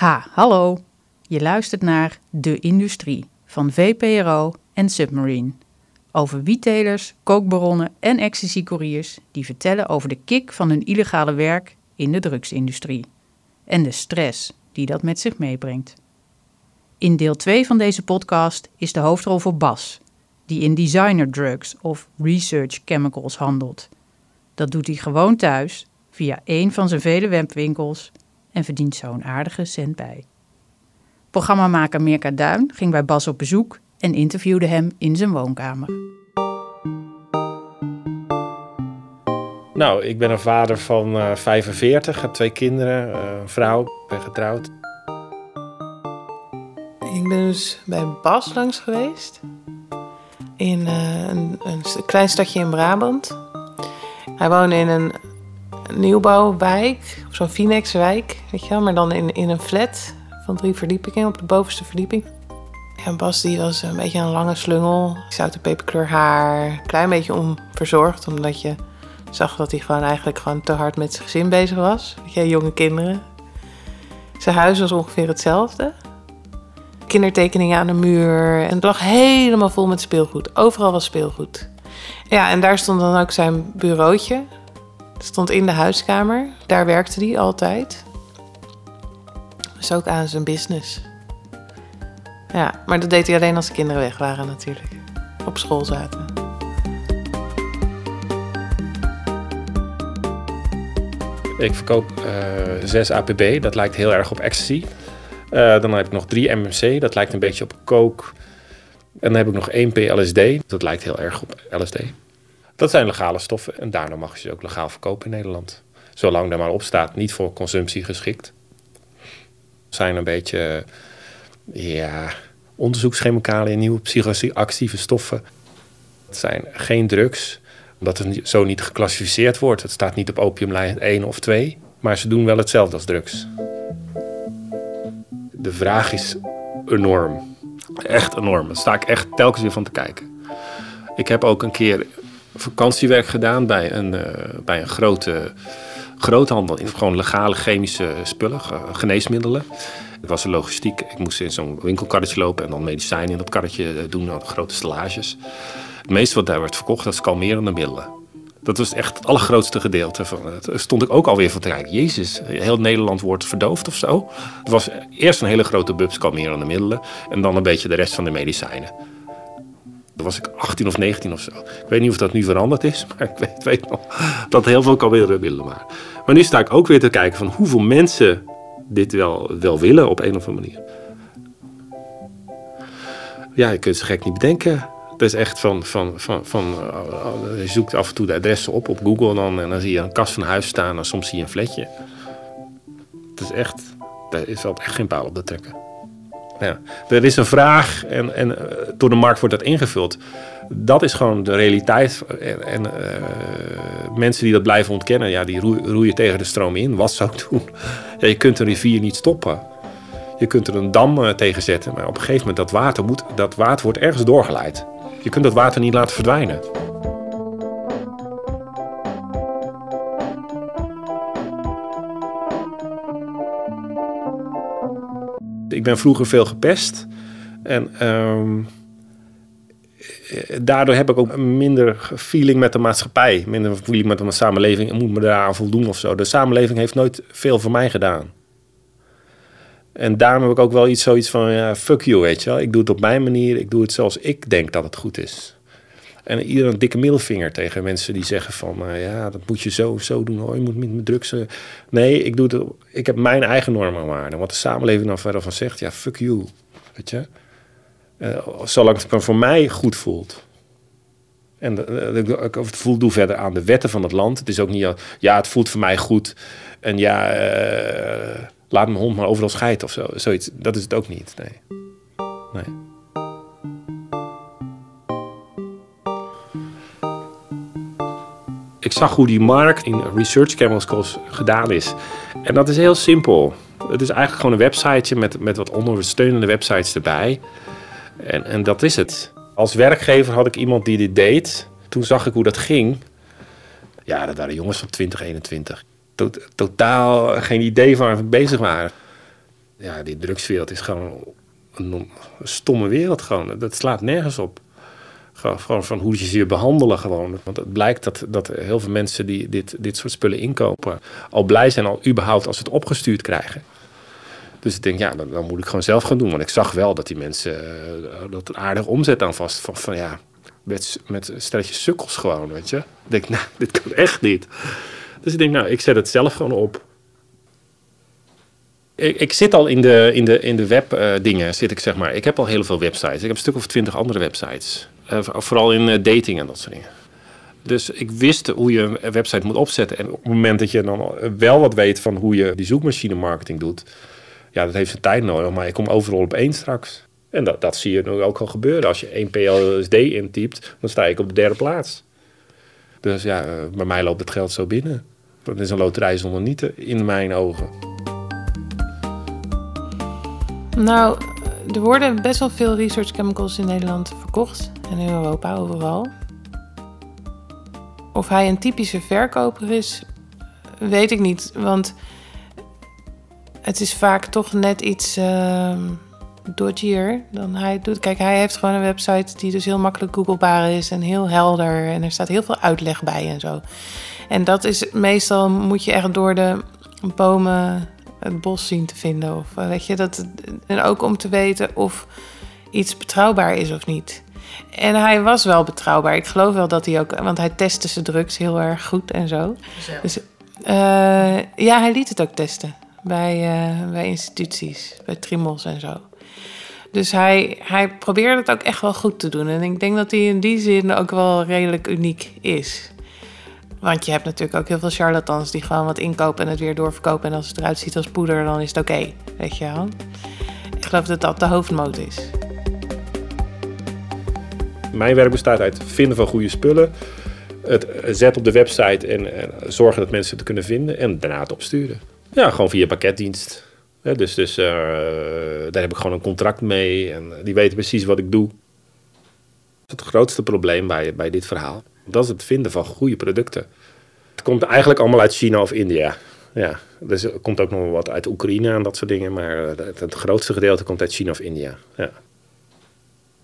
Ha, hallo. Je luistert naar De Industrie van VPRO en Submarine. Over wiettelers, kookbaronnen en ecstasy-couriers die vertellen over de kick van hun illegale werk in de drugsindustrie. En de stress die dat met zich meebrengt. In deel 2 van deze podcast is de hoofdrol voor Bas, die in designer drugs of research chemicals handelt. Dat doet hij gewoon thuis, via een van zijn vele webwinkels en verdient zo'n aardige cent bij. Programmamaker Mirka Duin ging bij Bas op bezoek en interviewde hem in zijn woonkamer. Nou, ik ben een vader van 45, heb 2 kinderen, een vrouw, ben getrouwd. Ik ben dus bij Bas langs geweest in een klein stadje in Brabant. Hij woonde in een nieuwbouwwijk, zo'n Phoenixwijk, weet je wel, maar dan in een flat van 3 verdiepingen op de bovenste verdieping. En Bas die was een beetje een lange slungel, zoute peperkleur haar, klein beetje onverzorgd, omdat je zag dat hij gewoon te hard met zijn gezin bezig was. Weet je, jonge kinderen. Zijn huis was ongeveer hetzelfde. Kindertekeningen aan de muur. En het lag helemaal vol met speelgoed. Overal was speelgoed. Ja, en daar stond dan ook zijn bureautje. Dat stond in de huiskamer. Daar werkte hij altijd. Dus ook aan zijn business. Ja, maar dat deed hij alleen als de kinderen weg waren natuurlijk. Op school zaten. Ik verkoop 6 APB. Dat lijkt heel erg op ecstasy. Dan heb ik nog 3 MMC, dat lijkt een beetje op coke. En dan heb ik nog 1 PLSD, dat lijkt heel erg op LSD. Dat zijn legale stoffen en daarna mag je ze ook legaal verkopen in Nederland. Zolang daar maar op staat, niet voor consumptie geschikt. Dat zijn een beetje onderzoekschemicaliën, nieuwe psychoactieve stoffen. Dat zijn geen drugs, omdat het zo niet geclassificeerd wordt. Het staat niet op opiumlijn 1 of 2, maar ze doen wel hetzelfde als drugs. De vraag is enorm. Echt enorm. Daar sta ik echt telkens weer van te kijken. Ik heb ook een keer vakantiewerk gedaan bij een grote groothandel. Gewoon legale chemische spullen, geneesmiddelen. Het was een logistiek. Ik moest in zo'n winkelkarretje lopen en dan medicijnen in dat karretje doen. Grote stellages. Het meeste wat daar werd verkocht, dat is kalmerende middelen. Dat was echt het allergrootste gedeelte. Daar stond ik ook alweer van te kijken. Jezus, heel Nederland wordt verdoofd of zo. Het was eerst een hele grote bubs kalmerende middelen. En dan een beetje de rest van de medicijnen. Toen was ik 18 of 19 of zo. Ik weet niet of dat nu veranderd is. Maar ik weet nog dat heel veel kalmerende middelen waren. Maar nu sta ik ook weer te kijken van hoeveel mensen dit wel willen op een of andere manier. Ja, je kunt het gek niet bedenken. Het is echt je zoekt af en toe de adressen op Google en dan zie je een kast van huis staan en soms zie je een flatje. Het is echt, daar valt echt geen paal op te trekken. Ja, er is een vraag en door de markt wordt dat ingevuld. Dat is gewoon de realiteit. En mensen die dat blijven ontkennen, ja, die roeien tegen de stroom in. Wat zou ik doen? Ja, je kunt een rivier niet stoppen. Je kunt er een dam tegen zetten, maar op een gegeven moment dat water wordt ergens doorgeleid. Je kunt dat water niet laten verdwijnen. Ik ben vroeger veel gepest. En daardoor heb ik ook minder feeling met de maatschappij. Minder feeling met de samenleving. Ik moet me daaraan voldoen of zo. De samenleving heeft nooit veel voor mij gedaan. En daarom heb ik ook wel zoiets van, ja, fuck you, weet je wel. Ik doe het op mijn manier, ik doe het zoals ik denk dat het goed is. En iedereen een dikke middelvinger tegen mensen die zeggen van, ja, dat moet je zo doen. Oh, je moet niet met drugs. Nee, ik heb mijn eigen normen en waarden. Wat de samenleving dan verder van zegt, ja, fuck you, weet je. Zolang het voor mij goed voelt. En ik voldoe verder aan de wetten van het land. Het is ook niet, ja, het voelt voor mij goed. En ja, laat mijn hond maar overal scheiden of zo. Zoiets, dat is het ook niet, nee. Ik zag hoe die markt in research chemicals gedaan is. En dat is heel simpel. Het is eigenlijk gewoon een websiteje met wat ondersteunende websites erbij. En dat is het. Als werkgever had ik iemand die dit deed. Toen zag ik hoe dat ging. Ja, dat waren jongens van 20, 21. Totaal geen idee waar we bezig waren. ja, die drugswereld is gewoon een stomme wereld. Gewoon. Dat slaat nergens op. Gewoon van hoe ze je behandelen gewoon. Want het blijkt dat heel veel mensen die dit soort spullen inkopen al blij zijn al überhaupt als ze het opgestuurd krijgen. Dus ik denk, ja, dan moet ik gewoon zelf gaan doen. Want ik zag wel dat die mensen dat een aardig omzet aan vast. Van ja, met een stelletje sukkels gewoon, weet je. Ik denk, nou, dit kan echt niet. Dus ik denk, nou, ik zet het zelf gewoon op. Ik zit al in de webdingen, zit ik zeg maar. Ik heb al heel veel websites. Ik heb een stuk of 20 andere websites. Vooral in dating en dat soort dingen. Dus ik wist hoe je een website moet opzetten. En op het moment dat je dan wel wat weet van hoe je die zoekmachine marketing doet... Ja, dat heeft zijn tijd nodig, maar ik kom overal op 1 straks. En dat zie je nu ook al gebeuren. Als je 1 PLSD intypt, dan sta ik op de 3e plaats. Dus ja, bij mij loopt het geld zo binnen. Dat is een loterij zonder nieten, in mijn ogen. Nou, er worden best wel veel research chemicals in Nederland verkocht. En in Europa overal. Of hij een typische verkoper is, weet ik niet. Want... het is vaak toch net iets dodgier dan hij doet. Kijk, hij heeft gewoon een website die dus heel makkelijk googlebaar is en heel helder. En er staat heel veel uitleg bij en zo. En dat is meestal, moet je echt door de bomen het bos zien te vinden. Of, weet je, dat, en ook om te weten of iets betrouwbaar is of niet. En hij was wel betrouwbaar. Ik geloof wel dat hij ook... want hij testte zijn drugs heel erg goed en zo. Zelf. Dus, ja, hij liet het ook testen. Bij instituties, bij Trimols en zo. Dus hij probeerde het ook echt wel goed te doen. En ik denk dat hij in die zin ook wel redelijk uniek is. Want je hebt natuurlijk ook heel veel charlatans... die gewoon wat inkopen en het weer doorverkopen... en als het eruit ziet als poeder, dan is het oké. Weet je wel? Ik geloof dat dat de hoofdmoot is. Mijn werk bestaat uit vinden van goede spullen... het zetten op de website en zorgen dat mensen het kunnen vinden... en daarna het opsturen. Ja, gewoon via pakketdienst. Ja, dus daar heb ik gewoon een contract mee. En die weten precies wat ik doe. Het grootste probleem bij dit verhaal... dat is het vinden van goede producten. Het komt eigenlijk allemaal uit China of India. Ja, dus er komt ook nog wat uit Oekraïne en dat soort dingen. Maar het grootste gedeelte komt uit China of India. Ja.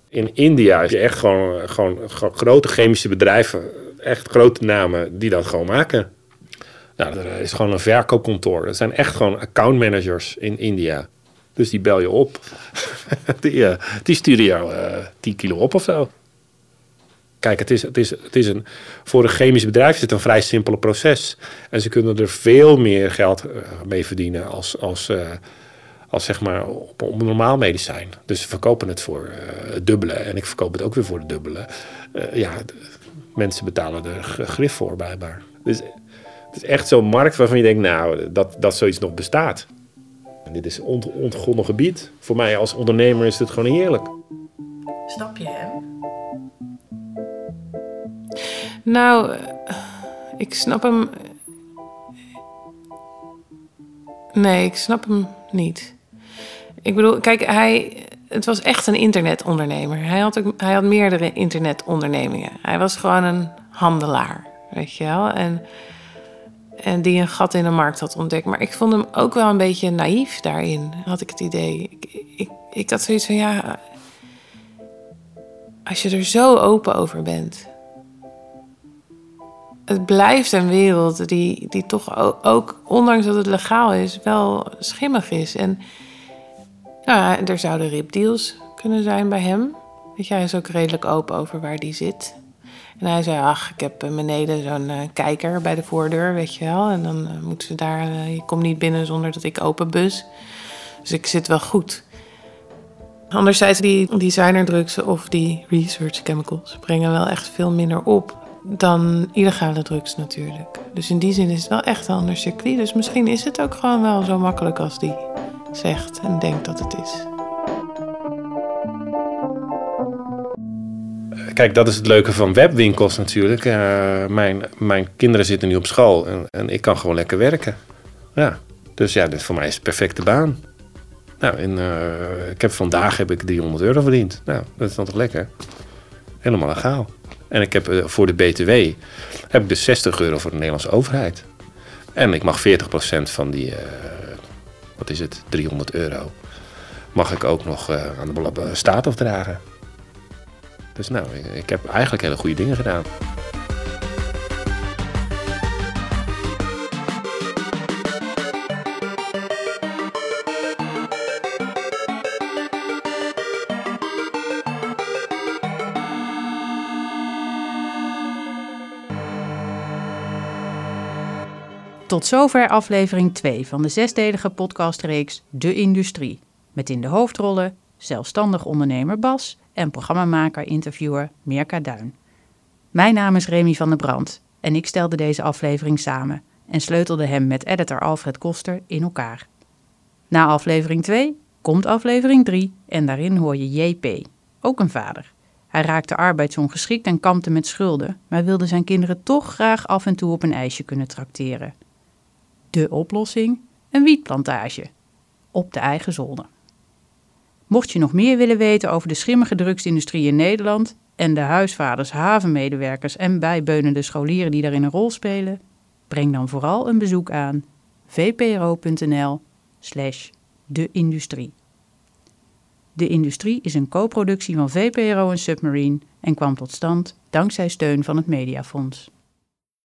In India heb je echt gewoon grote chemische bedrijven... echt grote namen die dat gewoon maken... Nou, er is gewoon een verkoopkantoor. Dat zijn echt gewoon accountmanagers in India. Dus die bel je op. Die sturen jou 10 kilo op of zo. Kijk, het is voor een chemisch bedrijf is het een vrij simpele proces. En ze kunnen er veel meer geld mee verdienen... als zeg maar op een normaal medicijn. Dus ze verkopen het voor het dubbele. En ik verkoop het ook weer voor het dubbele. Mensen betalen er grif voor blijkbaar. Dus... het is echt zo'n markt waarvan je denkt, nou, dat zoiets nog bestaat. En dit is ontgonnen gebied. Voor mij als ondernemer is het gewoon heerlijk. Snap je hem? Nou, ik snap hem... nee, ik snap hem niet. Ik bedoel, kijk, het was echt een internetondernemer. Hij had meerdere internetondernemingen. Hij was gewoon een handelaar, weet je wel. En die een gat in de markt had ontdekt. Maar ik vond hem ook wel een beetje naïef daarin, had ik het idee. Ik had zoiets van, ja... als je er zo open over bent... het blijft een wereld die toch ook, ondanks dat het legaal is... wel schimmig is. En ja, er zouden ripdeals kunnen zijn bij hem. Weet je, hij is ook redelijk open over waar die zit... en hij zei, ach, ik heb beneden zo'n kijker bij de voordeur, weet je wel. En dan moeten ze daar... je komt niet binnen zonder dat ik open bus. Dus ik zit wel goed. Anderzijds, die designerdrugs of die research chemicals... brengen wel echt veel minder op dan illegale drugs natuurlijk. Dus in die zin is het wel echt een ander circuit. Dus misschien is het ook gewoon wel zo makkelijk als die zegt en denkt dat het is. Kijk, dat is het leuke van webwinkels natuurlijk. Mijn kinderen zitten nu op school en ik kan gewoon lekker werken. Ja, dus ja, dit voor mij is het perfecte baan. Nou, en vandaag heb ik €300 verdiend. Nou, dat is dan toch lekker? Helemaal legaal. En ik heb voor de BTW heb ik dus €60 voor de Nederlandse overheid. En ik mag 40% van die wat is het, €300, mag ik ook nog aan de staat afdragen. Dus nou, ik heb eigenlijk hele goede dingen gedaan. Tot zover aflevering 2 van de zesdelige podcastreeks De Industrie. Met in de hoofdrollen zelfstandig ondernemer Bas en programmamaker-interviewer Mirka Duin. Mijn naam is Remi van der Brandt en ik stelde deze aflevering samen en sleutelde hem met editor Alfred Koster in elkaar. Na aflevering 2 komt aflevering 3 en daarin hoor je JP, ook een vader. Hij raakte arbeidsongeschikt en kampte met schulden, maar wilde zijn kinderen toch graag af en toe op een ijsje kunnen trakteren. De oplossing? Een wietplantage. Op de eigen zolder. Mocht je nog meer willen weten over de schimmige drugsindustrie in Nederland en de huisvaders, havenmedewerkers en bijbeunende scholieren die daarin een rol spelen, breng dan vooral een bezoek aan vpro.nl/deindustrie. De Industrie is een co-productie van VPRO en Submarine en kwam tot stand dankzij steun van het Mediafonds.